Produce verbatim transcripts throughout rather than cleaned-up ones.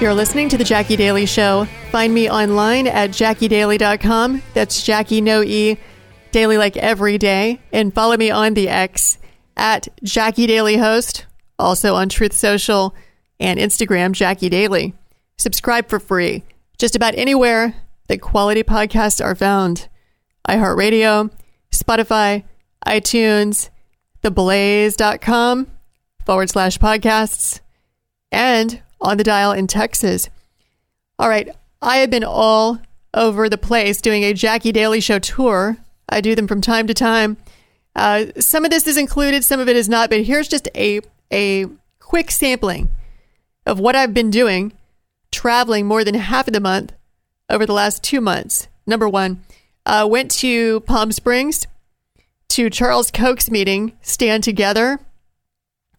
You're listening to The Jacki Daily Show. Find me online at jacki daily dot com. That's Jacki, no E, daily like every day. And follow me on the X at Jacki Daily Host, also on Truth Social and Instagram, Jacki Daily. Subscribe for free just about anywhere that quality podcasts are found. iHeartRadio, Spotify, iTunes, theblaze.com forward slash podcasts, and on the dial in Texas. All right. I have been all over the place doing a Jacki Daily Show tour. I do them from time to time. Uh, some of this is included, some of it is not, but here's just a, a quick sampling of what I've been doing, traveling more than half of the month over the last two months. Number one, I uh, went to Palm Springs to Charles Koch's meeting, Stand Together.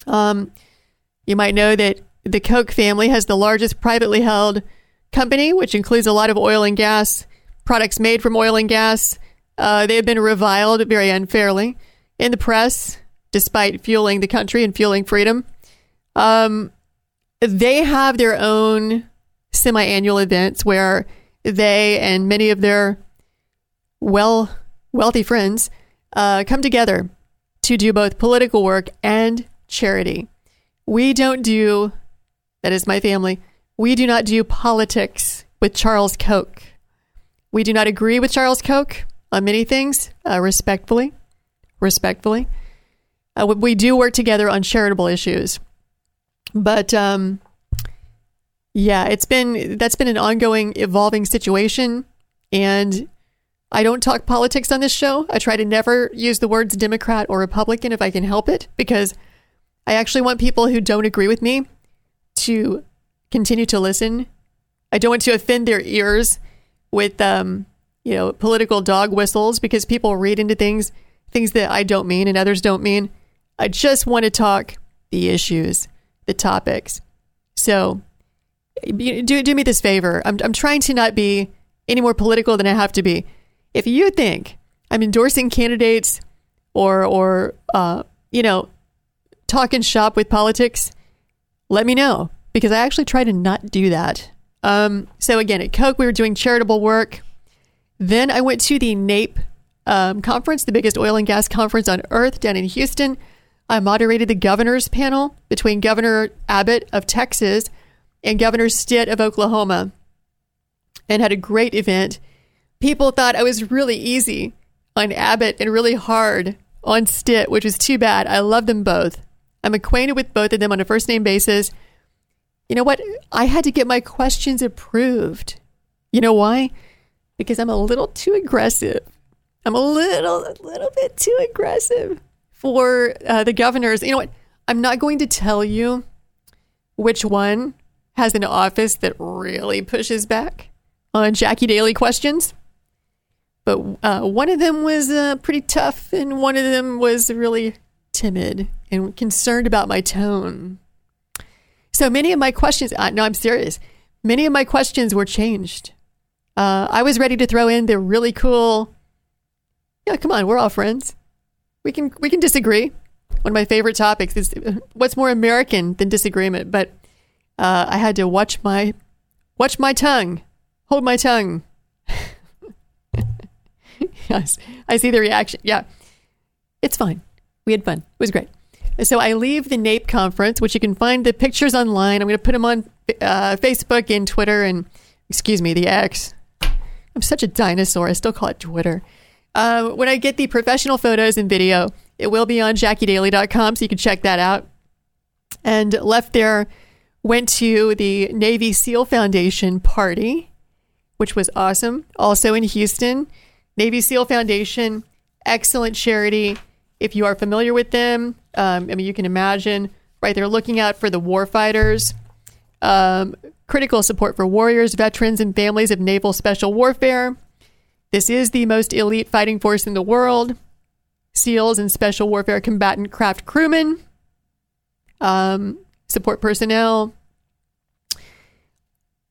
Um, you might know that the Koch family has the largest privately held company, which includes a lot of oil and gas, products made from oil and gas. Uh, they have been reviled very unfairly in the press, despite fueling the country and fueling freedom. Um, they have their own semi-annual events where they and many of their well wealthy friends uh, come together to do both political work and charity. We don't do... That is my family. We do not do politics with Charles Koch. We do not agree with Charles Koch on many things, uh, respectfully. Respectfully. Uh, we do work together on charitable issues. But, um, yeah, it's been, that's been an ongoing, evolving situation. And I don't talk politics on this show. I try to never use the words Democrat or Republican if I can help it, because I actually want people who don't agree with me to continue to listen. I don't want to offend their ears with, um, you know, political dog whistles, because people read into things, things that I don't mean and others don't mean. I just want to talk the issues, the topics. So do do me this favor. I'm I'm trying to not be any more political than I have to be. If you think I'm endorsing candidates or or uh, you know, talking shop with politics, let me know, because I actually try to not do that. Um, so again, at Koch, we were doing charitable work. Then I went to the NAPE um, conference, the biggest oil and gas conference on earth, down in Houston. I moderated the governor's panel between Governor Abbott of Texas and Governor Stitt of Oklahoma, and had a great event. People thought I was really easy on Abbott and really hard on Stitt, which is too bad. I love them both. I'm acquainted with both of them on a first name basis. You know what? I had to get my questions approved. You know why? Because I'm a little too aggressive. I'm a little, a little bit too aggressive for uh, the governors. You know what? I'm not going to tell you which one has an office that really pushes back on Jacki Daily questions. But uh, one of them was uh, pretty tough, and one of them was really timid and concerned about my tone. So many of my questions, uh, no, I'm serious. Many of my questions were changed. Uh, I was ready to throw in the really cool, yeah, come on, we're all friends. We can, we can disagree. One of my favorite topics is what's more American than disagreement. But uh, I had to watch my, watch my tongue, hold my tongue. Yes, I see the reaction. Yeah, it's fine. We had fun. It was great. So I leave the NAPE conference, which you can find the pictures online. I'm going to put them on uh, Facebook and Twitter and, excuse me, the X. I'm such a dinosaur. I still call it Twitter. Uh, when I get the professional photos and video, it will be on jacki daily dot com, so you can check that out. And left there, went to the Navy SEAL Foundation party, which was awesome. Also in Houston, Navy SEAL Foundation, excellent charity. If you are familiar with them, um, I mean, you can imagine, right? They're looking out for the war fighters, um, critical support for warriors, veterans, and families of naval special warfare. This is the most elite fighting force in the world. SEALs and special warfare combatant craft crewmen, um, support personnel,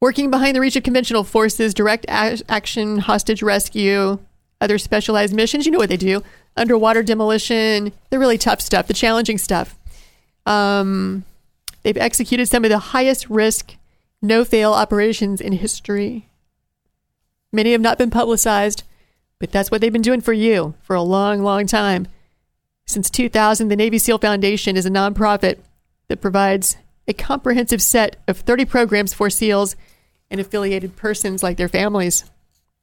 working behind the reach of conventional forces, direct a- action, hostage rescue, other specialized missions. You know what they do. Underwater demolition, the really tough stuff, the challenging stuff. Um, they've executed some of the highest risk no-fail operations in history. Many have not been publicized, but that's what they've been doing for you for a long, long time. Since two thousand, the Navy SEAL Foundation is a nonprofit that provides a comprehensive set of thirty programs for SEALs and affiliated persons like their families.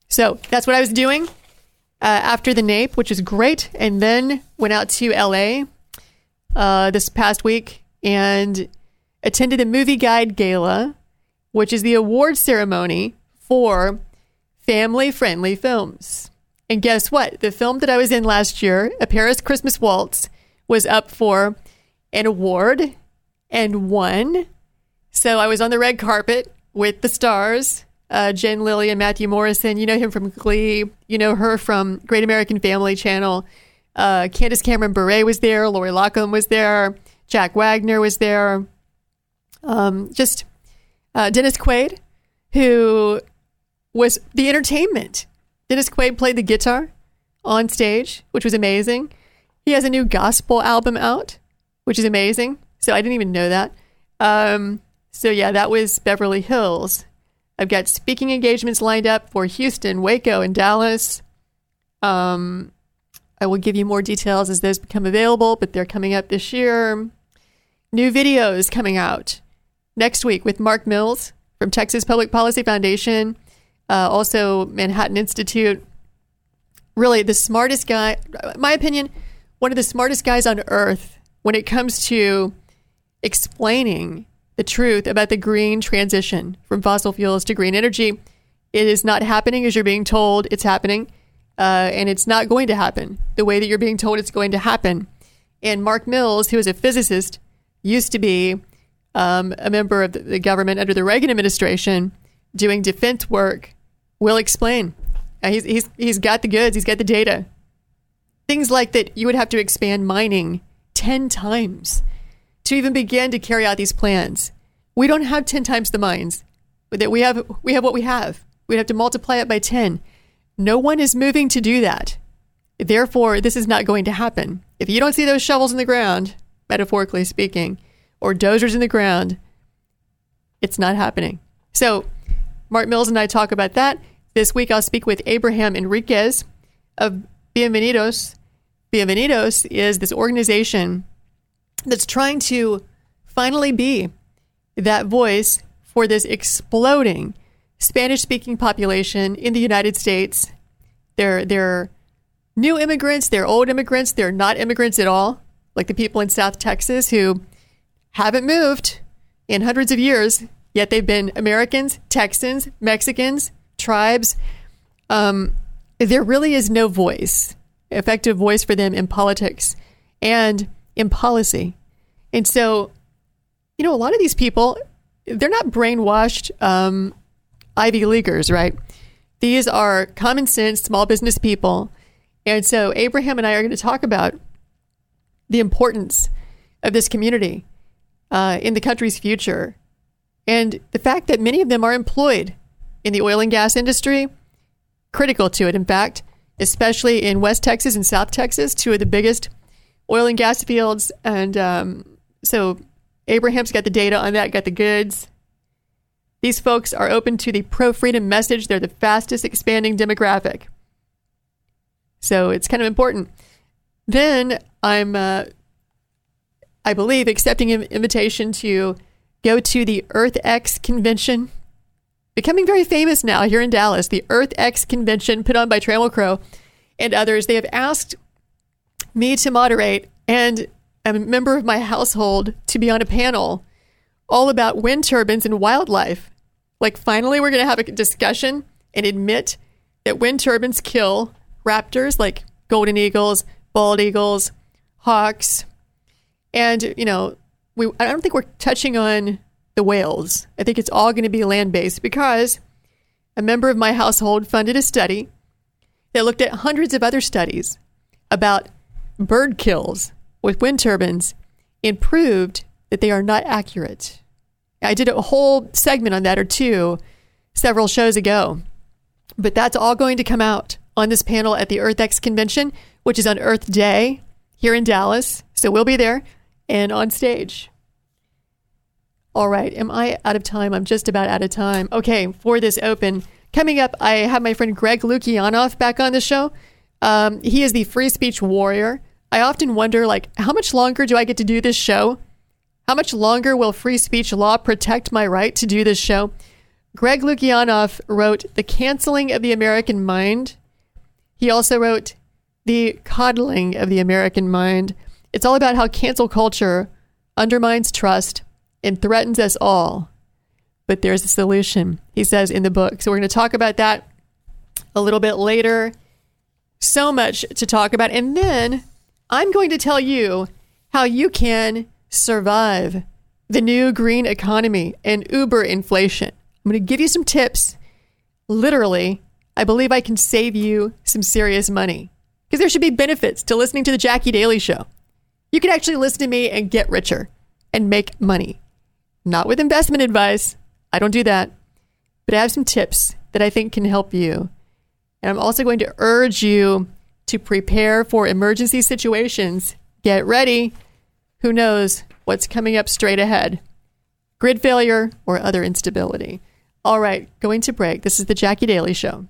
So that's what I was doing uh, after the NAPE, which is great, and then went out to L A uh, this past week and attended the Movie Guide Gala, which is the award ceremony for family-friendly films. And guess what? The film that I was in last year, A Paris Christmas Waltz, was up for an award and won. So I was on the red carpet with the stars, uh, Jen Lilly and Matthew Morrison. You know him from Glee. You know her from Great American Family Channel. Uh, Candace Cameron Bure was there. Lori Loughlin was there. Jack Wagner was there. Um, just uh, Dennis Quaid, who was the entertainment. Dennis Quaid played the guitar on stage, which was amazing. He has a new gospel album out, which is amazing. So I didn't even know that. Um, so yeah, that was Beverly Hills. I've got speaking engagements lined up for Houston, Waco, and Dallas. Um, I will give you more details as those become available, but they're coming up this year. New videos coming out next week with Mark Mills from Texas Public Policy Foundation. Uh, also, Manhattan Institute, really the smartest guy, my opinion, one of the smartest guys on earth when it comes to explaining the truth about the green transition from fossil fuels to green energy. It is not happening as you're being told it's happening, uh, and it's not going to happen the way that you're being told it's going to happen. And Mark Mills, who is a physicist, used to be um, a member of the government under the Reagan administration doing defense work, will explain. Uh, he's, he's, he's got the goods. He's got the data. Things like that you would have to expand mining ten times to even begin to carry out these plans. We don't have ten times the mines. That we have, we have what we have. We'd have to multiply it by ten. No one is moving to do that. Therefore, this is not going to happen. If you don't see those shovels in the ground, metaphorically speaking, or dozers in the ground, it's not happening. So Mark Mills and I talk about that. This week, I'll speak with Abraham Enriquez of Bienvenidos. Bienvenidos is this organization that's trying to finally be that voice for this exploding Spanish-speaking population in the United States. They're, they're new immigrants, they're old immigrants, they're not immigrants at all, like the people in South Texas who haven't moved in hundreds of years. Yet they've been Americans, Texans, Mexicans, tribes. Um, there really is no voice, effective voice for them in politics and in policy. And so, you know, a lot of these people, they're not brainwashed um, Ivy Leaguers, right? These are common sense, small business people. And so Abraham and I are going to talk about the importance of this community uh, in the country's future. And the fact that many of them are employed in the oil and gas industry, critical to it, in fact, especially in West Texas and South Texas, two of the biggest oil and gas fields. And um, so Abraham's got the data on that, got the goods. These folks are open to the pro-freedom message. They're the fastest expanding demographic. So it's kind of important. Then I'm, uh, I believe, accepting an invitation to go to the Earth X convention, becoming very famous now here in Dallas. The Earth X convention put on by Trammell Crow and others. They have asked me to moderate and a member of my household to be on a panel all about wind turbines and wildlife. Like, finally, we're going to have a discussion and admit that wind turbines kill raptors like golden eagles, bald eagles, hawks, and, you know, We, I don't think we're touching on the whales. I think it's all going to be land-based because a member of my household funded a study that looked at hundreds of other studies about bird kills with wind turbines and proved that they are not accurate. I did a whole segment on that or two several shows ago, but that's all going to come out on this panel at the Earth X convention, which is on Earth Day here in Dallas. So we'll be there and on stage. All right. Am I out of time? I'm just about out of time. Okay. For this open, coming up, I have my friend Greg Lukianoff back on the show. Um, he is the free speech warrior. I often wonder, like, how much longer do I get to do this show? How much longer will free speech law protect my right to do this show? Greg Lukianoff wrote The Canceling of the American Mind. He also wrote The Coddling of the American Mind. It's all about how cancel culture undermines trust and threatens us all. But there's a solution, he says in the book. So we're going to talk about that a little bit later. So much to talk about. And then I'm going to tell you how you can survive the new green economy and Uber inflation. I'm going to give you some tips. Literally, I believe I can save you some serious money, because there should be benefits to listening to the Jacki Daily Show. You can actually listen to me and get richer and make money. Not with investment advice. I don't do that. But I have some tips that I think can help you. And I'm also going to urge you to prepare for emergency situations. Get ready. Who knows what's coming up straight ahead? Grid failure or other instability. All right, going to break. This is the Jacki Daily Show.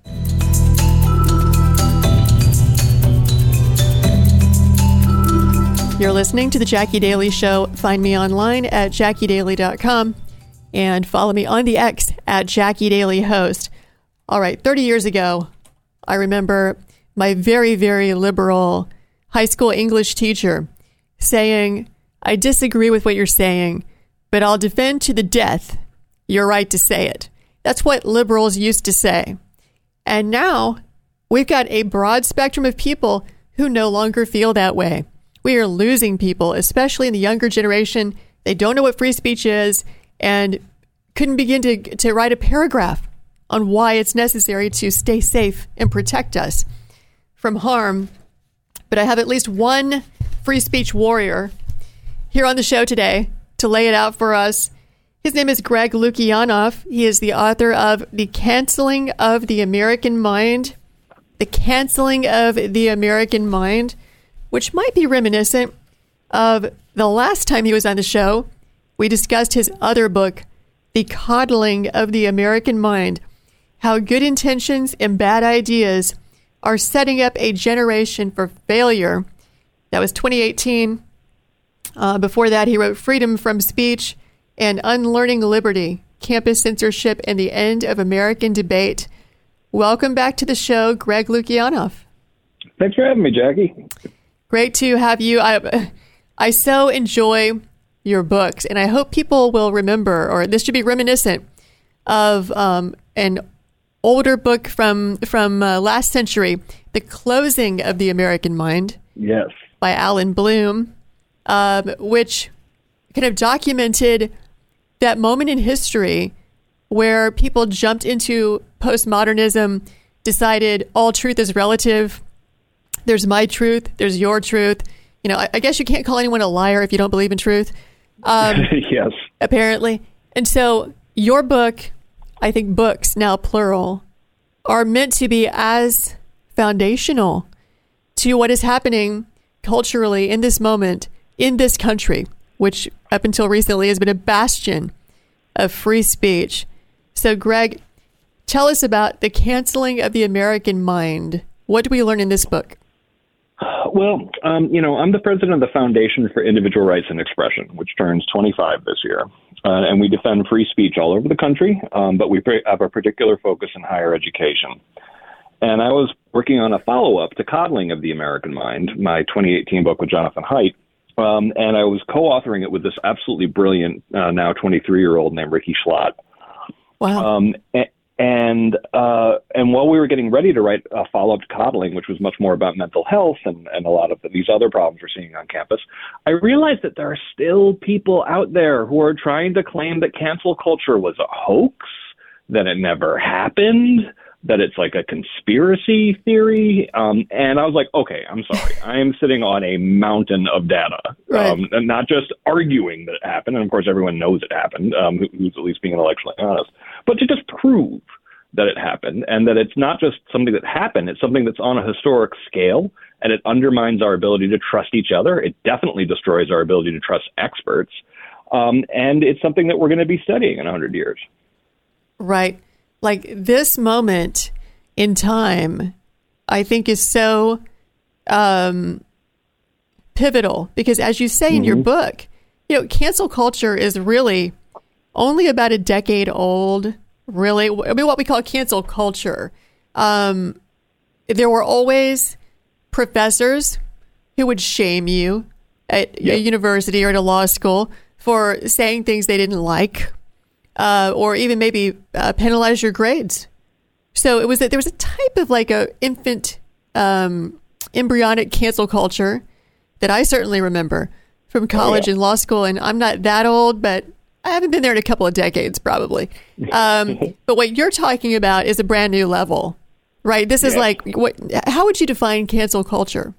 You're listening to the Jacki Daily Show. Find me online at jacki daily dot com and follow me on the X at Jacki Daily Host. All right, thirty years ago, I remember my very, very liberal high school English teacher saying, "I disagree with what you're saying, but I'll defend to the death your right to say it." That's what liberals used to say. And now we've got a broad spectrum of people who no longer feel that way. We are losing people, especially in the younger generation. They don't know what free speech is and couldn't begin to, to write a paragraph on why it's necessary to stay safe and protect us from harm. But I have at least one free speech warrior here on the show today to lay it out for us. His name is Greg Lukianoff. He is the author of The Canceling of the American Mind. The Canceling of the American Mind, which might be reminiscent of the last time he was on the show. We discussed his other book, The Coddling of the American Mind, how good intentions and bad ideas are setting up a generation for failure. That was twenty eighteen. Uh, before that, he wrote Freedom from Speech and Unlearning Liberty, Campus Censorship and the End of American Debate. Welcome back to the show, Greg Lukianoff. Thanks for having me, Jackie. Great to have you. I I so enjoy your books, and I hope people will remember, or this should be reminiscent of um, an older book from from uh, last century, The Closing of the American Mind. Yes. By Alan Bloom, um, which kind of documented that moment in history where people jumped into postmodernism, decided all truth is relative. There's my truth. There's your truth. You know, I, I guess you can't call anyone a liar if you don't believe in truth. Um, yes. Apparently. And so your book, I think books, now plural, are meant to be as foundational to what is happening culturally in this moment in this country, which up until recently has been a bastion of free speech. So, Greg, tell us about The Canceling of the American Mind. What do we learn in this book? Well, um, you know, I'm the president of the Foundation for Individual Rights and Expression, which turns twenty-five this year. Uh, and we defend free speech all over the country, um, but we have a particular focus in higher education. And I was working on a follow-up to Coddling of the American Mind, my twenty eighteen book with Jonathan Haidt. Um, and I was co-authoring it with this absolutely brilliant, uh, now twenty-three-year-old named Ricky Schlatt. Wow. Um, and, And uh, and while we were getting ready to write a follow-up to Coddling, which was much more about mental health and, and a lot of these other problems we're seeing on campus, I realized that there are still people out there who are trying to claim that cancel culture was a hoax, that it never happened, that it's like a conspiracy theory. Um, and I was like, okay, I'm sorry. I am sitting on a mountain of data, right. um, and not just arguing that it happened. And, of course, everyone knows it happened, um, who, who's at least being intellectually honest. But to just prove that it happened and that it's not just something that happened, it's something that's on a historic scale, and it undermines our ability to trust each other. It definitely destroys our ability to trust experts. Um, and it's something that we're going to be studying in one hundred years. Right. Like this moment in time, I think is so um, pivotal because, as you say mm-hmm. in your book, you know, cancel culture is really only about a decade old, really. I mean, what we call cancel culture. Um, there were always professors who would shame you at yep. a university or at a law school for saying things they didn't like, uh, or even maybe uh, penalize your grades. So it was that there was a type of like a infant um, embryonic cancel culture that I certainly remember from college oh, yeah. and law school. And I'm not that old, but I haven't been there in a couple of decades, probably. Um, but what you're talking about is a brand new level, right? This is yeah. like, what? How would you define cancel culture?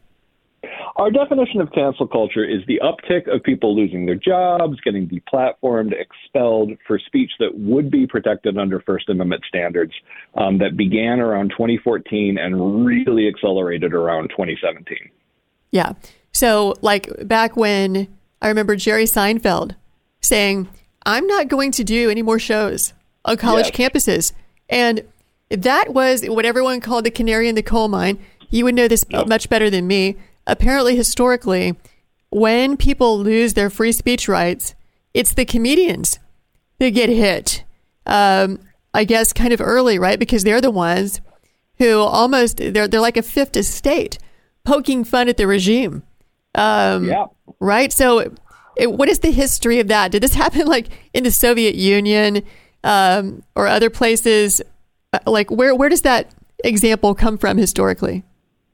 Our definition of cancel culture is the uptick of people losing their jobs, getting deplatformed, expelled for speech that would be protected under First Amendment standards um, that began around twenty fourteen and really accelerated around twenty seventeen. Yeah. So like back when I remember Jerry Seinfeld saying, I'm not going to do any more shows on college yes. campuses. And that was what everyone called the canary in the coal mine. You would know this no. much better than me. Apparently, historically, when people lose their free speech rights, it's the comedians that get hit, um, I guess, kind of early, right? Because they're the ones who almost, they're they're like a fifth estate, poking fun at the regime, um, yeah. right? So it, what is the history of that? Did this happen like in the Soviet Union um, or other places? Like where, where does that example come from historically?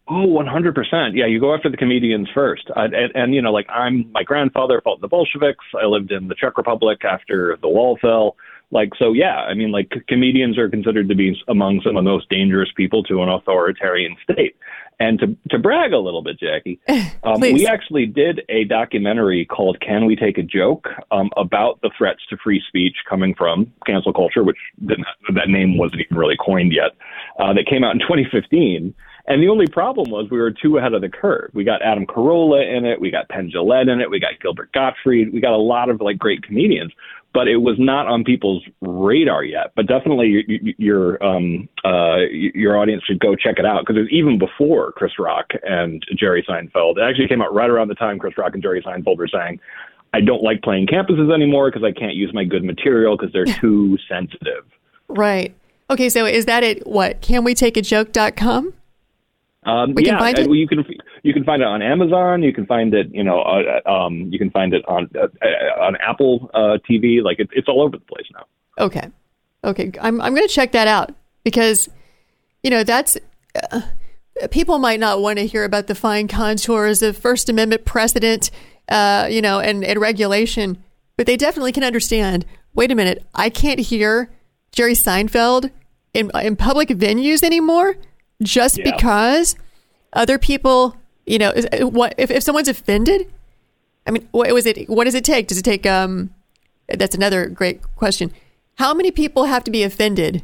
Oh, one hundred percent. Yeah, you go after the comedians first. I, and, and, you know, like I'm my grandfather fought the Bolsheviks. I lived in the Czech Republic after the wall fell. Like, so, yeah, I mean, like comedians are considered to be among some of the most dangerous people to an authoritarian state. And to to brag a little bit, Jackie, um, we actually did a documentary called Can We Take a Joke um, about the threats to free speech coming from cancel culture, which didn't, that name wasn't even really coined yet, uh, that came out in twenty fifteen. And the only problem was we were too ahead of the curve. We got Adam Carolla in it. We got Penn Jillette in it. We got Gilbert Gottfried. We got a lot of like great comedians, but it was not on people's radar yet. But definitely your your, um, uh, your audience should go check it out because it was even before Chris Rock and Jerry Seinfeld. It actually came out right around the time Chris Rock and Jerry Seinfeld were saying, I don't like playing campuses anymore because I can't use my good material because they're too sensitive. Right. Okay, so is that at what? can we take a joke dot com? Um, we yeah, can find it? you can you can find it on Amazon. You can find it, you know, uh, um, you can find it on uh, on Apple uh, T V. Like it, it's all over the place now. Okay, okay, I'm I'm going to check that out because, you know, that's uh, people might not want to hear about the fine contours of First Amendment precedent, uh, you know, and, and regulation, but they definitely can understand. Wait a minute, I can't hear Jerry Seinfeld in in public venues anymore. Just yeah. because other people, you know, what if, if someone's offended? I mean, what was it? What does it take? Does it take? Um, that's another great question. How many people have to be offended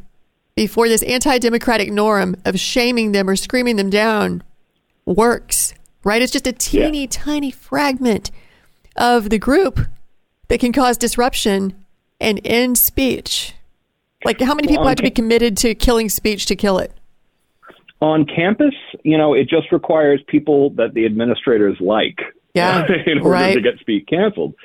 before this anti-democratic norm of shaming them or screaming them down works? Right? It's just a teeny yeah. tiny fragment of the group that can cause disruption and end speech. Like, how many people well, have to be committed to killing speech to kill it? On campus, you know, it just requires people that the administrators like yeah, in order right. to get speech canceled.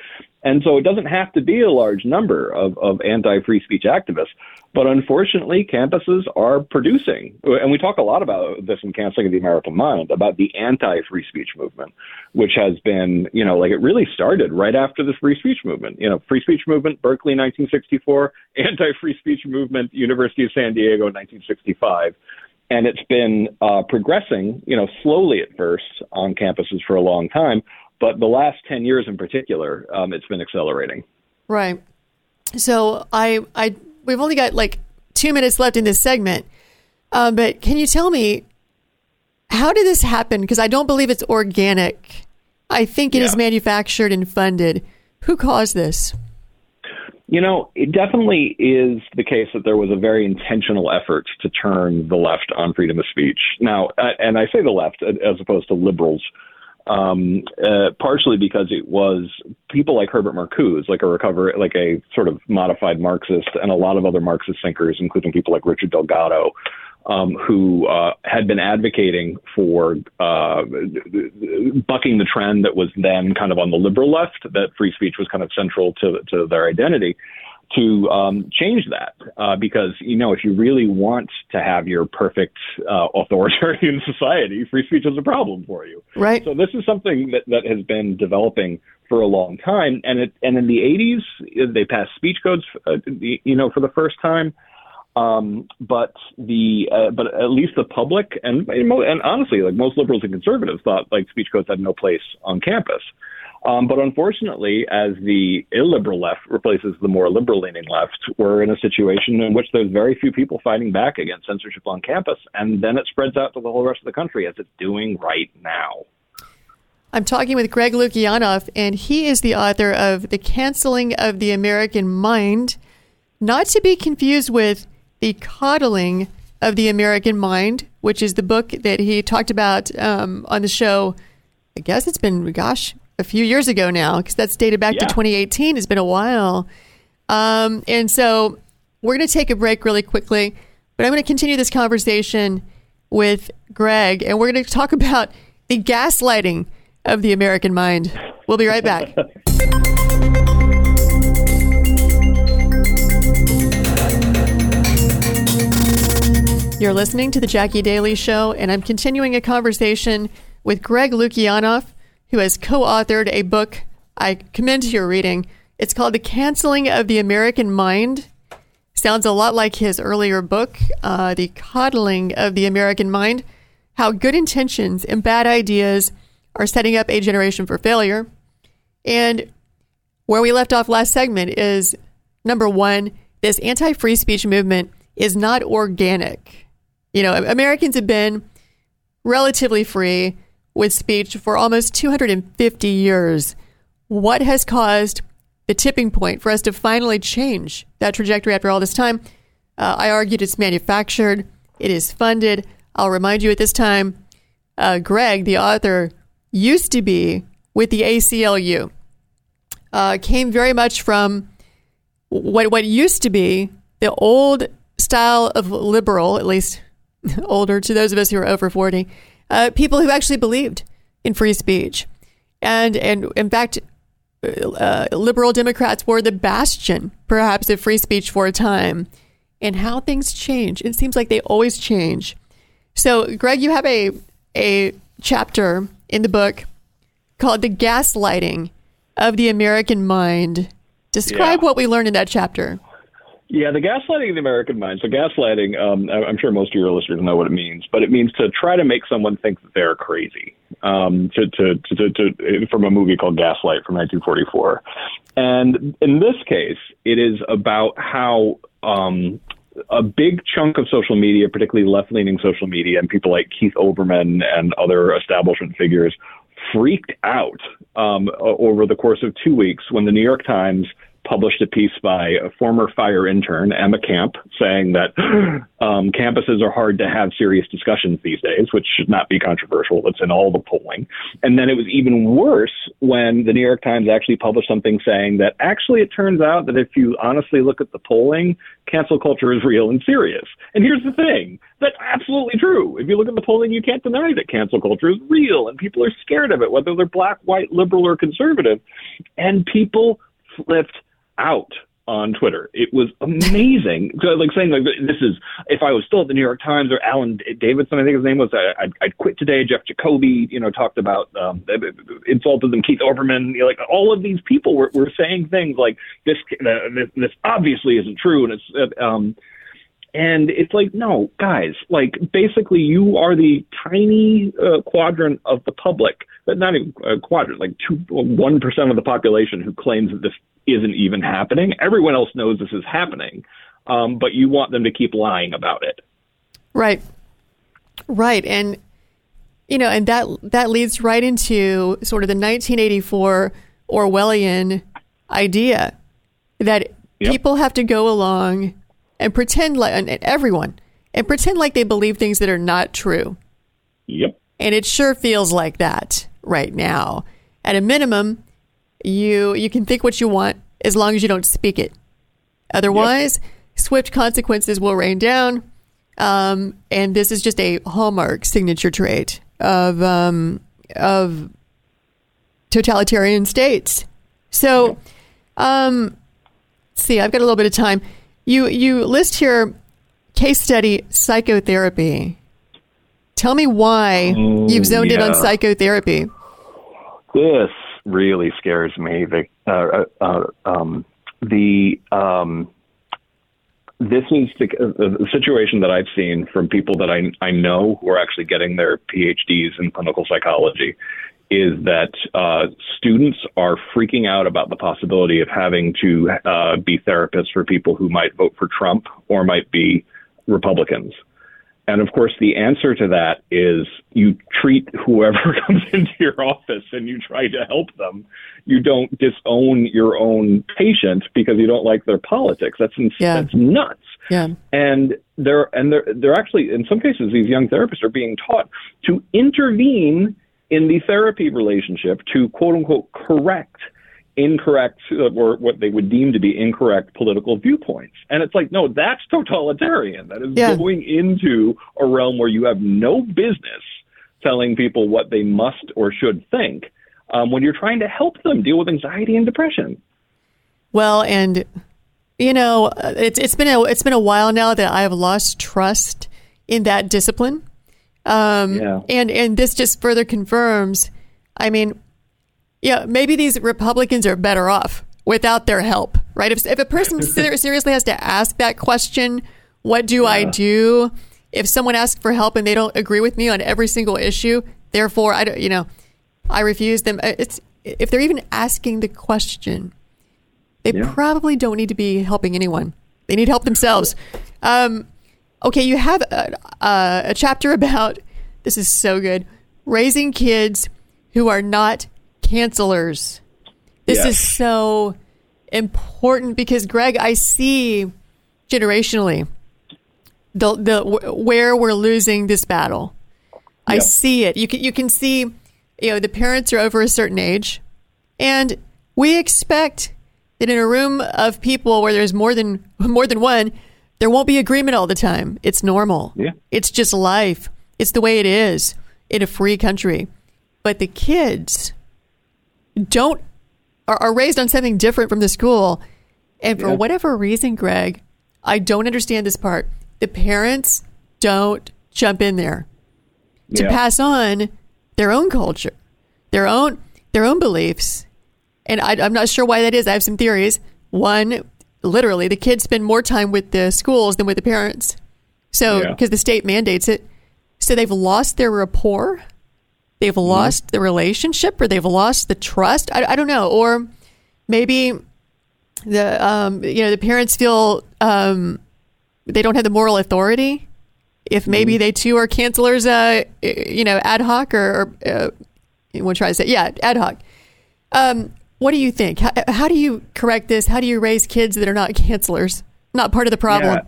And so it doesn't have to be a large number of, of anti-free speech activists. But unfortunately, campuses are producing, and we talk a lot about this in Canceling of the American Mind, about the anti-free speech movement, which has been, you know, like it really started right after the free speech movement. You know, free speech movement, Berkeley, nineteen sixty-four, anti-free speech movement, University of San Diego, nineteen sixty-five. And it's been uh, progressing, you know, slowly at first on campuses for a long time. But the last ten years in particular, um, it's been accelerating. Right. So I, I, we've only got like two minutes left in this segment. Um, but can you tell me, how did this happen? Because I don't believe it's organic. I think it yeah. is manufactured and funded. Who caused this? You know, it definitely is the case that there was a very intentional effort to turn the left on freedom of speech. Now, and I say the left as opposed to liberals, um, uh, partially because it was people like Herbert Marcuse, like a recover, like a sort of modified Marxist, and a lot of other Marxist thinkers, including people like Richard Delgado, Um, who uh, had been advocating for uh, bucking the trend that was then kind of on the liberal left, that free speech was kind of central to, to their identity, to um, change that. Uh, because, you know, if you really want to have your perfect uh, authoritarian society, free speech is a problem for you. Right. So this is something that, that has been developing for a long time. And, it, and in the eighties, they passed speech codes, uh, you know, for the first time. Um, but the uh, but at least the public and and honestly, like most liberals and conservatives thought like speech codes had no place on campus. Um, but unfortunately, as the illiberal left replaces the more liberal leaning left, we're in a situation in which there's very few people fighting back against censorship on campus. And then it spreads out to the whole rest of the country, as it's doing right now. I'm talking with Greg Lukianoff, and he is the author of The Canceling of the American Mind, not to be confused with The Coddling of the American Mind, which is the book that he talked about um, on the show. I guess it's been, gosh, a few years ago now, because that's dated back yeah. to twenty eighteen. It's been a while. Um, and so we're going to take a break really quickly, but I'm going to continue this conversation with Greg, and we're going to talk about the gaslighting of the American mind. We'll be right back. You're listening to The Jacki Daily Show, and I'm continuing a conversation with Greg Lukianoff, who has co-authored a book I commend to your reading. It's called The Canceling of the American Mind. Sounds a lot like his earlier book, uh, The Coddling of the American Mind, How Good Intentions and Bad Ideas Are Setting Up a Generation for Failure. And where we left off last segment is, number one, this anti-free speech movement is not organic. You know, Americans have been relatively free with speech for almost two hundred fifty years. What has caused the tipping point for us to finally change that trajectory after all this time? Uh, I argued it's manufactured. It is funded. I'll remind you at this time, uh, Greg, the author, used to be with the A C L U. Uh, came very much from what what used to be the old style of liberal, at least older to those of us who are over forty, uh, people who actually believed in free speech. And, and in fact, uh, liberal Democrats were the bastion, perhaps, of free speech for a time. And how things change. It seems like they always change. So, Greg, you have a, a chapter in the book called The Gaslighting of the American Mind. Describe yeah. what we learned in that chapter. Yeah, the gaslighting of the American mind. So gaslighting, um, I'm sure most of your listeners know what it means, but it means to try to make someone think that they're crazy, um, to, to, to, to, from a movie called Gaslight from nineteen forty-four. And in this case, it is about how um, a big chunk of social media, particularly left-leaning social media, and people like Keith Olbermann and other establishment figures freaked out um, over the course of two weeks when the New York Times published a piece by a former FIRE intern, Emma Camp, saying that um, campuses are hard to have serious discussions these days, which should not be controversial. It's in all the polling. And then it was even worse when the New York Times actually published something saying that actually it turns out that if you honestly look at the polling, cancel culture is real and serious. And here's the thing. That's absolutely true. If you look at the polling, you can't deny that cancel culture is real and people are scared of it, whether they're black, white, liberal, or conservative. And people flipped out on Twitter. It was amazing. So, like saying like this is, if I was still at the New York Times or Alan Davidson, I think his name was, I, I'd, I'd quit today. Jeff Jacoby, you know, talked about, um, insulted them. Keith Olbermann, you know, like all of these people were, were saying things like this, uh, this, this obviously isn't true. And it's, uh, um, and it's like, no, guys, like basically you are the tiny uh, quadrant of the public, but not even a quadrant, like two, one percent of the population who claims that this isn't even happening. Everyone else knows this is happening, um, but you want them to keep lying about it. Right. Right. And, you know, and that that leads right into sort of the nineteen eighty-four Orwellian idea that yep. people have to go along and pretend like, and everyone, and pretend like they believe things that are not true. Yep. And it sure feels like that, right now. At a minimum, you you can think what you want as long as you don't speak it. Otherwise, yep. swift consequences will rain down. Um, and this is just a hallmark signature trait of um, of totalitarian states. So, um, let's see, I've got a little bit of time. You you list here case study psychotherapy. Tell me why mm, you've zoned yeah. in on psychotherapy. This really scares me. The uh, uh, um, the um, this is the, uh, the situation that I've seen from people that I I know who are actually getting their PhDs in clinical psychology is that uh, students are freaking out about the possibility of having to uh, be therapists for people who might vote for Trump or might be Republicans. And of course, the answer to that is you treat whoever comes into your office and you try to help them. You don't disown your own patient because you don't like their politics. That's ins- yeah. that's nuts. Yeah. And they're and they're they're actually, in some cases, these young therapists are being taught to intervene in the therapy relationship to, quote unquote, correct incorrect uh, or what they would deem to be incorrect political viewpoints. And it's like, no, that's totalitarian. That is yeah. going into a realm where you have no business telling people what they must or should think um, when you're trying to help them deal with anxiety and depression. Well, and, you know, it's, it's been a, it's been a while now that I have lost trust in that discipline. Um, yeah. and, and this just further confirms, I mean, yeah, maybe these Republicans are better off without their help, right? If, if a person ser- seriously has to ask that question, what do yeah. I do? If someone asks for help and they don't agree with me on every single issue, therefore, I don't, you know, I refuse them. It's if they're even asking the question, they yeah. probably don't need to be helping anyone. They need help themselves. Um, okay, you have a, a, a chapter about, this is so good, raising kids who are not cancelers. This yes. is so important because, Greg, I see generationally the the where we're losing this battle. Yep. I see it. You can you can see, you know, the parents are over a certain age, and we expect that in a room of people where there's more than more than one, there won't be agreement all the time. It's normal. Yeah. It's just life. It's the way it is in a free country. But the kids don't are, are raised on something different from the school. And for yeah. whatever reason, Greg, I don't understand this part. The parents don't jump in there to yeah. pass on their own culture, their own, their own beliefs. And I, I'm not sure why that is. I have some theories. One, literally the kids spend more time with the schools than with the parents. So, because yeah. the state mandates it. So they've lost their rapport. They've lost the relationship, or they've lost the trust. I, I don't know, or maybe the um, you know the parents feel um, they don't have the moral authority. If maybe they too are cancelers, uh, you know, ad hoc or, or uh, we'll try to say yeah, ad hoc. Um, what do you think? How, how do you correct this? How do you raise kids that are not cancelers, not part of the problem? Yeah.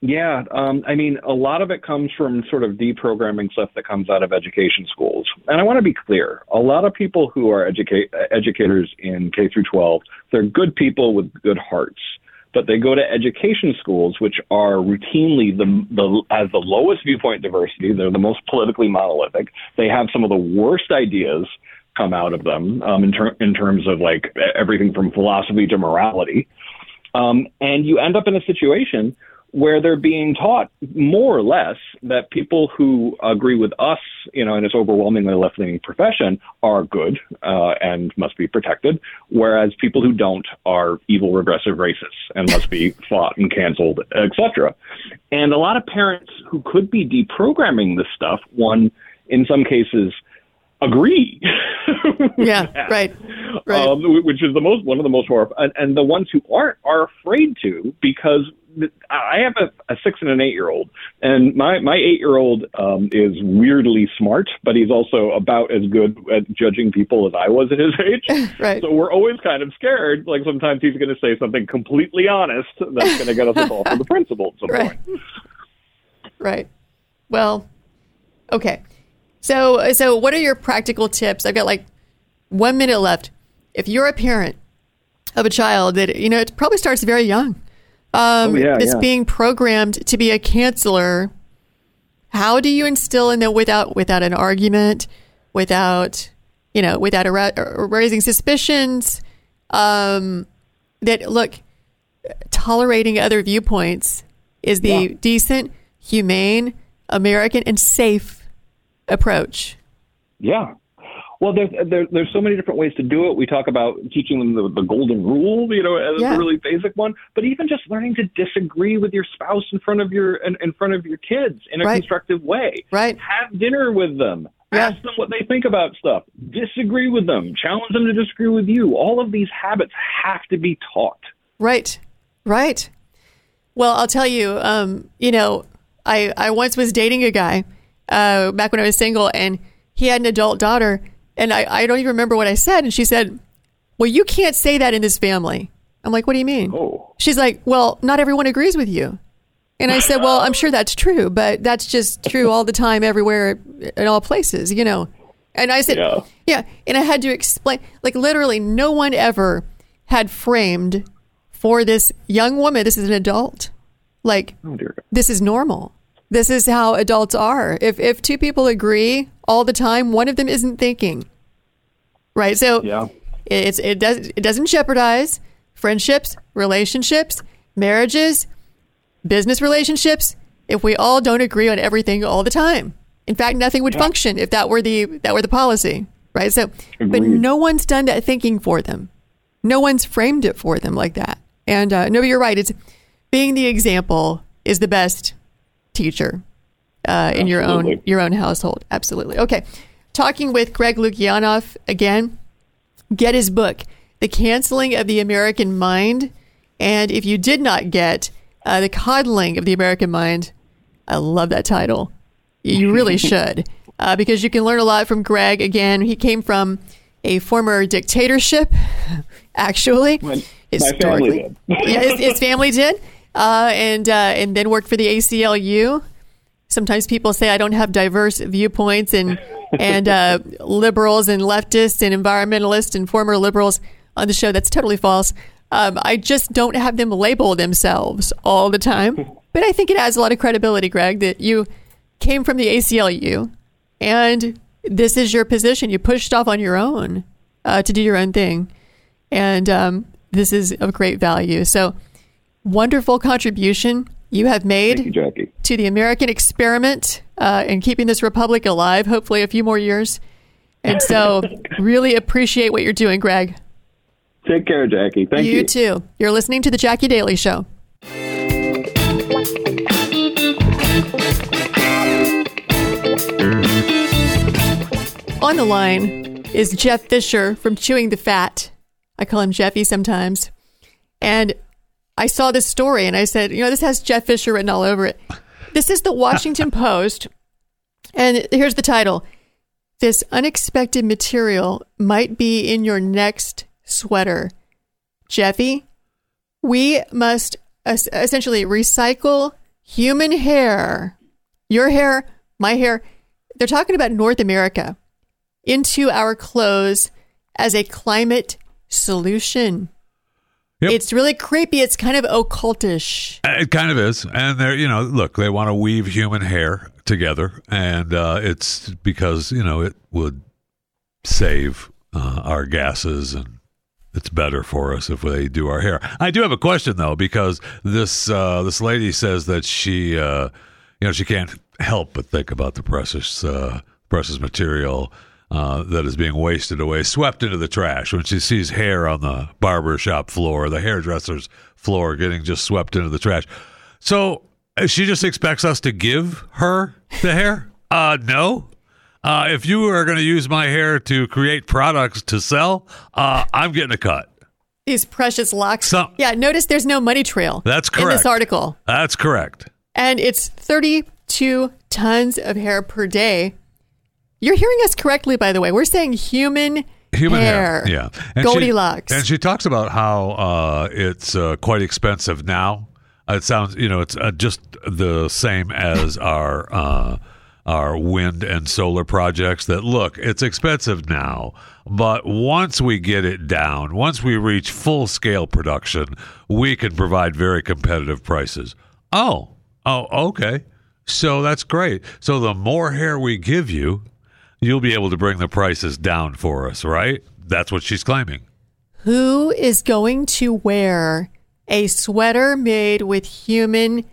Yeah, um, I mean, a lot of it comes from sort of deprogramming stuff that comes out of education schools. And I want to be clear. A lot of people who are educate, educators in K through twelve, they're good people with good hearts. But they go to education schools, which are routinely the, the as the lowest viewpoint diversity. They're the most politically monolithic. They have some of the worst ideas come out of them um, in, ter- in terms of like everything from philosophy to morality. Um, and you end up in a situation where they're being taught more or less that people who agree with us, you know, in this overwhelmingly left-leaning profession are good uh, and must be protected, whereas people who don't are evil, regressive racists and must be fought and canceled, et cetera. And a lot of parents who could be deprogramming this stuff, one, in some cases, agree. yeah, that, right, right. Um, which is the most one of the most horrible. And, and the ones who aren't are afraid to because I have a, a six and an eight-year-old, and my, my eight-year-old um, is weirdly smart, but he's also about as good at judging people as I was at his age. Right. So we're always kind of scared. Like sometimes he's going to say something completely honest that's going to get us a call from the principal at some right. point. Right. Well, okay. So, so what are your practical tips? I've got like one minute left. If you're a parent of a child that, you know, it probably starts very young, um, oh, yeah, that's yeah. being programmed to be a canceler, how do you instill in them without without an argument, without, you know, without er- raising suspicions, um, that, look, tolerating other viewpoints is the yeah. decent, humane, American, and safe approach? Yeah. Well, there's, there, there's so many different ways to do it. We talk about teaching them the, the golden rule, you know, as yeah. a really basic one. But even just learning to disagree with your spouse in front of your in, in front of your kids in a right. constructive way. Right. Have dinner with them. Yeah. Ask them what they think about stuff. Disagree with them. Challenge them to disagree with you. All of these habits have to be taught. Right. Right. Well, I'll tell you, um, you know, I, I once was dating a guy uh, back when I was single, and he had an adult daughter. And I, I don't even remember what I said. And she said, well, you can't say that in this family. I'm like, what do you mean? Oh. She's like, well, not everyone agrees with you. And I said, well, I'm sure that's true, but that's just true all the time, everywhere, in all places, you know. And I said, yeah. yeah. And I had to explain, like, literally no one ever had framed for this young woman, this is an adult, like, oh, this is normal. This is how adults are. If if two people agree all the time, one of them isn't thinking, right? So yeah. it's it does it doesn't jeopardize friendships, relationships, marriages, business relationships. If we all don't agree on everything all the time, in fact, nothing would yeah. function if that were the that were the policy, right? So, Agreed. But no one's done that thinking for them. No one's framed it for them like that. And uh, no, you're right. It's being the example is the best teacher uh, in your own your own household. Absolutely. Okay. Talking with Greg Lukianoff again. Get his book, The Canceling of the American Mind. And if you did not get uh, The Coddling of the American Mind, I love that title. You really should, uh, because you can learn a lot from Greg. Again, he came from a former dictatorship, actually. When historically. My family did. yeah, his, his family did. Uh, and uh, and then worked for the A C L U. Sometimes people say I don't have diverse viewpoints, and and uh, liberals and leftists and environmentalists and former liberals on the show. That's totally false. Um, I just don't have them label themselves all the time. But I think it adds a lot of credibility, Greg, that you came from the A C L U, and this is your position. You pushed off on your own uh, to do your own thing, and um, this is of great value. So. Wonderful contribution you have made Thank you, Jacki. To the American experiment uh, in keeping this republic alive, hopefully a few more years. And so really appreciate what you're doing, Greg. Take care, Jacki. Thank you. You too. You're listening to The Jacki Daily Show. On the line is Jeff Fisher from Chewing the Fat. I call him Jeffy sometimes. And I saw this story and I said, you know, this has Jeff Fisher written all over it. This is the Washington Post. And here's the title. This unexpected material might be in your next sweater. Jeffy, we must es- essentially recycle human hair, your hair, my hair. They're talking about North America into our clothes as a climate solution. Yep. It's really creepy. It's kind of occultish. It kind of is. And they're, you know, look, they want to weave human hair together. And uh, it's because, you know, it would save uh, our gases, and it's better for us if they do our hair. I do have a question, though, because this uh, this lady says that she, uh, you know, she can't help but think about the precious, uh, precious material Uh, that is being wasted away, swept into the trash. When she sees hair on the barbershop floor, the hairdresser's floor, getting just swept into the trash. So she just expects us to give her the hair? Uh, no. Uh, if you are going to use my hair to create products to sell, uh, I'm getting a cut. These precious locks. So, yeah, notice there's no money trail. That's correct. In this article. That's correct. And it's thirty-two tons of hair per day. You're hearing us correctly, by the way. We're saying human, human hair. hair. Yeah. And Goldilocks. She, and she talks about how uh, it's uh, quite expensive now. It sounds, you know, it's uh, just the same as our uh, our wind and solar projects that, look, it's expensive now, but once we get it down, once we reach full-scale production, we can provide very competitive prices. Oh, oh, okay. So that's great. So the more hair we give you, you'll be able to bring the prices down for us, right? That's what she's claiming. Who is going to wear a sweater made with human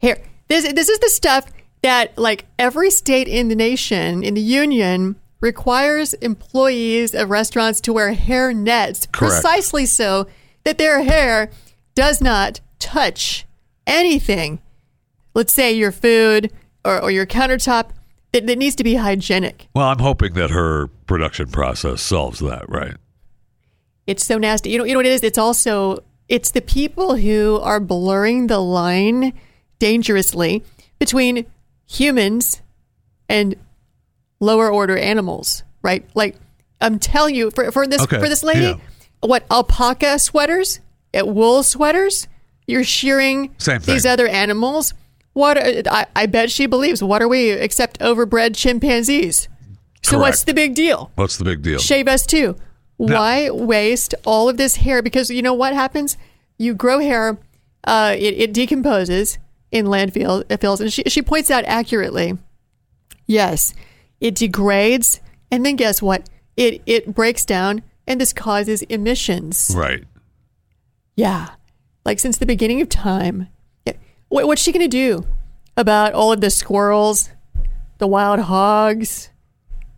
hair? This this is the stuff that, like, every state in the nation, in the union, requires employees of restaurants to wear hair nets. Correct. Precisely so that their hair does not touch anything. Let's say your food or, or your countertop. That, that needs to be hygienic. Well, I'm hoping that her production process solves that, right? It's so nasty. You know, you know what it is? It's also, it's the people who are blurring the line dangerously between humans and lower order animals, right? Like, I'm telling you, for for this okay. for this lady, yeah. what, alpaca sweaters, wool sweaters, you're shearing these other animals. What are, I, I bet she believes, what are we except overbred chimpanzees? So Correct. what's the big deal? What's the big deal? Shave us too. No. Why waste all of this hair? Because you know what happens? You grow hair, uh, it, it decomposes in landfills. And she, she points out accurately, yes, it degrades. And then guess what? It, it breaks down and this causes emissions. Right. Yeah. Like since the beginning of time. What's she going to do about all of the squirrels, the wild hogs,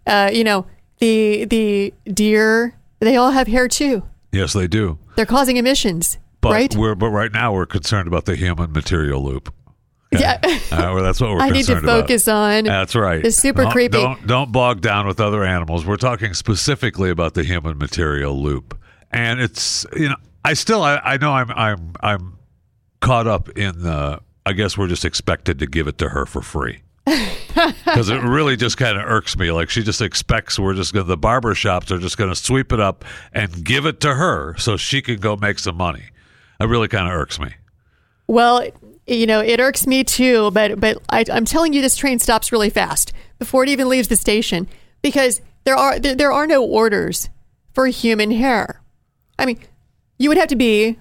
uh, you know, the the deer? They all have hair, too. Yes, they do. They're causing emissions, but right? We're, but right now we're concerned about the human material loop. Okay. Yeah. uh, well, that's what we're I concerned about. I need to focus about. on. That's right. It's super don't, creepy. Don't, don't bog down with other animals. We're talking specifically about the human material loop. And it's, you know, I still, I, I know I'm, I'm, I'm, caught up in the, I guess we're just expected to give it to her for free. Because it really just kind of irks me. Like she just expects we're just going to, the barber shops are just going to sweep it up and give it to her so she can go make some money. It really kind of irks me. Well, you know, it irks me too, but, but I, I'm telling you, this train stops really fast before it even leaves the station because there are, there, there are no orders for human hair. I mean, you would have to be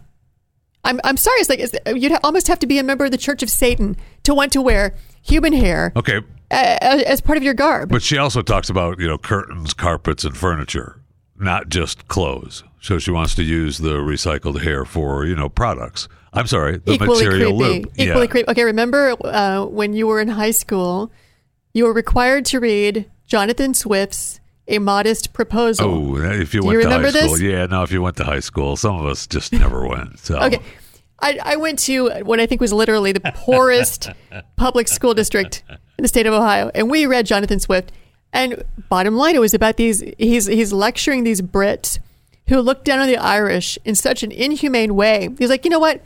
I'm I'm sorry. It's like it's, you'd ha- almost have to be a member of the Church of Satan to want to wear human hair. Okay. a, a, as part of your garb. But she also talks about, you know, curtains, carpets, and furniture, not just clothes. So she wants to use the recycled hair for, you know, products. I'm sorry, the Equally material creepy. loop. Equally yeah. creepy. Okay, remember uh, when you were in high school, you were required to read Jonathan Swift's A Modest Proposal. Oh, if you Do went you to high school. This? Yeah, no, if you went to high school. Some of us just never went. So. Okay. I, I went to what I think was literally the poorest public school district in the state of Ohio. And we read Jonathan Swift. And bottom line, it was about these, he's, he's lecturing these Brits who looked down on the Irish in such an inhumane way. He's like, you know what?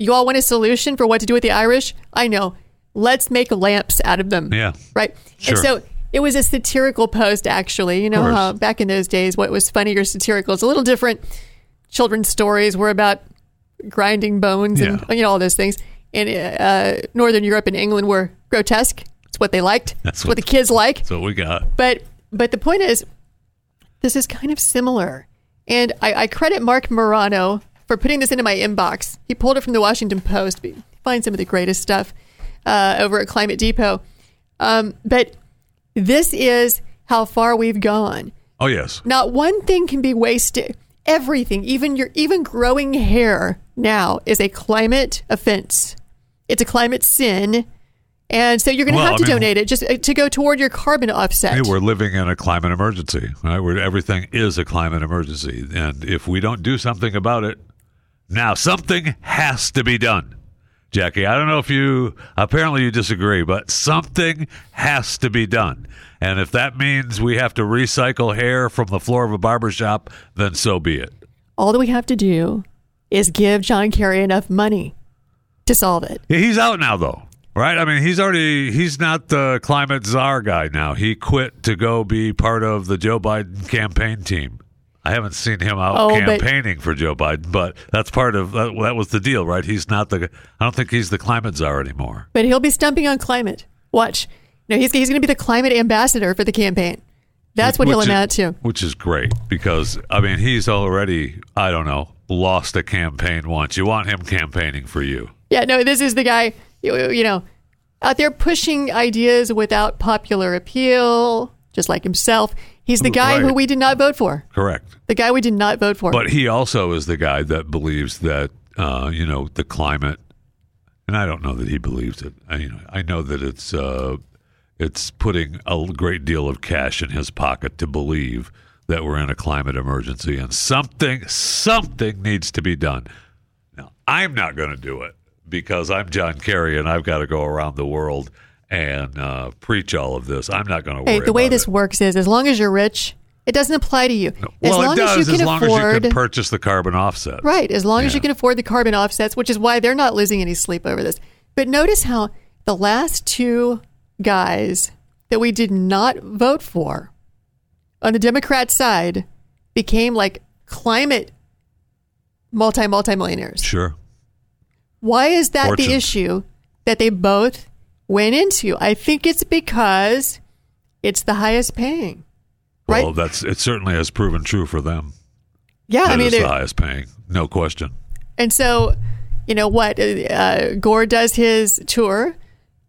You all want a solution for what to do with the Irish? I know. Let's make lamps out of them. Yeah. Right? Sure. And so it was a satirical post, actually. You know, how back in those days, what was funny or satirical is a little different. Children's stories were about grinding bones yeah. and, you know, all those things. And uh, Northern Europe and England were grotesque. It's what they liked. That's what, what the kids like. That's what we got. But but the point is, this is kind of similar. And I, I credit Mark Morano for putting this into my inbox. He pulled it from the Washington Post. You find some of the greatest stuff uh, over at Climate Depot. Um, but... This is how far we've gone. Oh, yes. Not one thing can be wasted. Everything, even your even growing hair now is a climate offense. It's a climate sin. And so you're going to well, have to I mean, donate it just to go toward your carbon offset. Hey, we're living in a climate emergency, right? Where everything is a climate emergency. And if we don't do something about it, now something has to be done. Jacki, I don't know if you, apparently you disagree, but something has to be done. And if that means we have to recycle hair from the floor of a barbershop, then so be it. All that we have to do is give John Kerry enough money to solve it. Yeah, he's out now, though, right? I mean, he's already, he's not the climate czar guy now. He quit to go be part of the Joe Biden campaign team. I haven't seen him out oh, campaigning but, for Joe Biden, but that's part of that, that was the deal, right? He's not the I don't think he's the climate czar anymore. But he'll be stumping on climate. Watch. No, he's he's going to be the climate ambassador for the campaign. That's what he'll amount to. Which is great because, I mean, he's already, I don't know, lost a campaign once. You want him campaigning for you. Yeah, no, this is the guy, you, you know, out there pushing ideas without popular appeal, just like himself. He's the guy right. who we did not vote for. Correct. The guy we did not vote for. But he also is the guy that believes that, uh, you know, the climate, and I don't know that he believes it. I, you know, I know that it's... Uh, It's putting a great deal of cash in his pocket to believe that we're in a climate emergency and something, something needs to be done. Now, I'm not going to do it because I'm John Kerry and I've got to go around the world and uh, preach all of this. I'm not going to worry about it. The way this works is as long as you're rich, it doesn't apply to you. As well, it does as long as you can purchase the carbon offset. Right, as long as you can afford the carbon offsets, which is why they're not losing any sleep over this. But notice how the last two... guys that we did not vote for on the Democrat side became like climate multi multi millionaires. Sure. Why is that Fortune. The issue that they both went into? I think it's because it's the highest paying. Right? Well, that's it. Certainly has proven true for them. Yeah, that I mean, it's the highest paying, no question. And so, you know what? Uh, Gore does his tour.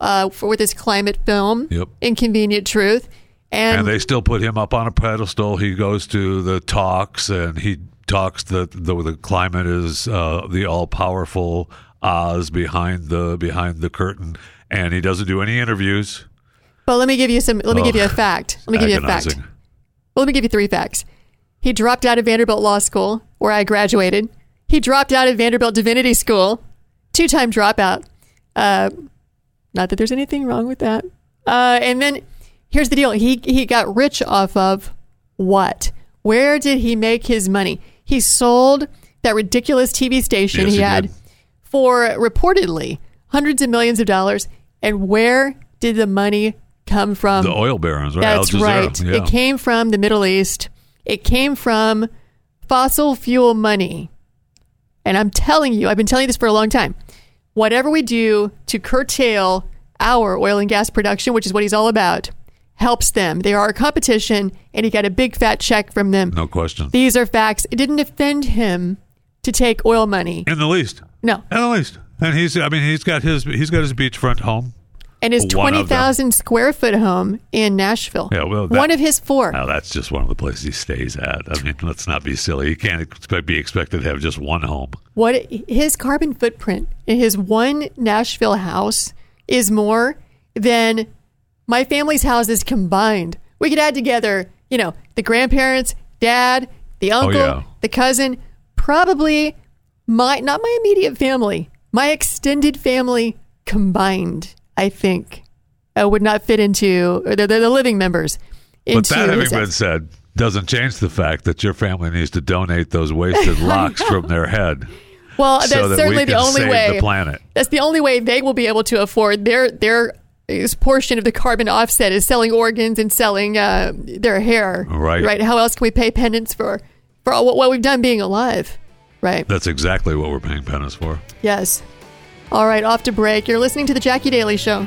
Uh, for, with his climate film, yep. Inconvenient Truth. And, and they still put him up on a pedestal. He goes to the talks, and he talks that the, the climate is uh, the all-powerful Oz behind the behind the curtain, and he doesn't do any interviews. But let me give you some. Let me oh, give you a fact. Let me give agonizing. you a fact. Well, let me give you three facts. He dropped out of Vanderbilt Law School, where I graduated. He dropped out of Vanderbilt Divinity School, two-time dropout. Uh, Not that there's anything wrong with that. Uh, and then here's the deal. He he got rich off of what? Where did he make his money? He sold that ridiculous T V station yes, he had did. for reportedly hundreds of millions of dollars. And where did the money come from? The oil barons, right? That's right. Yeah. It came from the Middle East. It came from fossil fuel money. And I'm telling you, I've been telling you this for a long time. Whatever we do to curtail our oil and gas production, which is what he's all about, helps them. They are our competition, and he got a big fat check from them. No question. These are facts. It didn't offend him to take oil money. In the least. No. In the least. And he's, I mean, he's got his, he's got his beachfront home. And his twenty thousand square foot home in Nashville. Yeah, well, that, one of his four. Now, that's just one of the places he stays at. I mean, let's not be silly. He can't expect, be expected to have just one home. What his carbon footprint in his one Nashville house is more than my family's houses combined. We could add together, you know, the grandparents, dad, the uncle, oh, yeah. the cousin, probably my not my immediate family, my extended family combined. I think uh, would not fit into or the, the living members. Into but that having been ex- said, doesn't change the fact that your family needs to donate those wasted locks from their head. Well, that's so that certainly we can the only save way. The planet. That's the only way they will be able to afford their their portion of the carbon offset is selling organs and selling uh, their hair. Right. Right. How else can we pay penance for for all, what we've done being alive? Right. That's exactly what we're paying penance for. Yes. All right, off to break. You're listening to The Jacki Daily Show.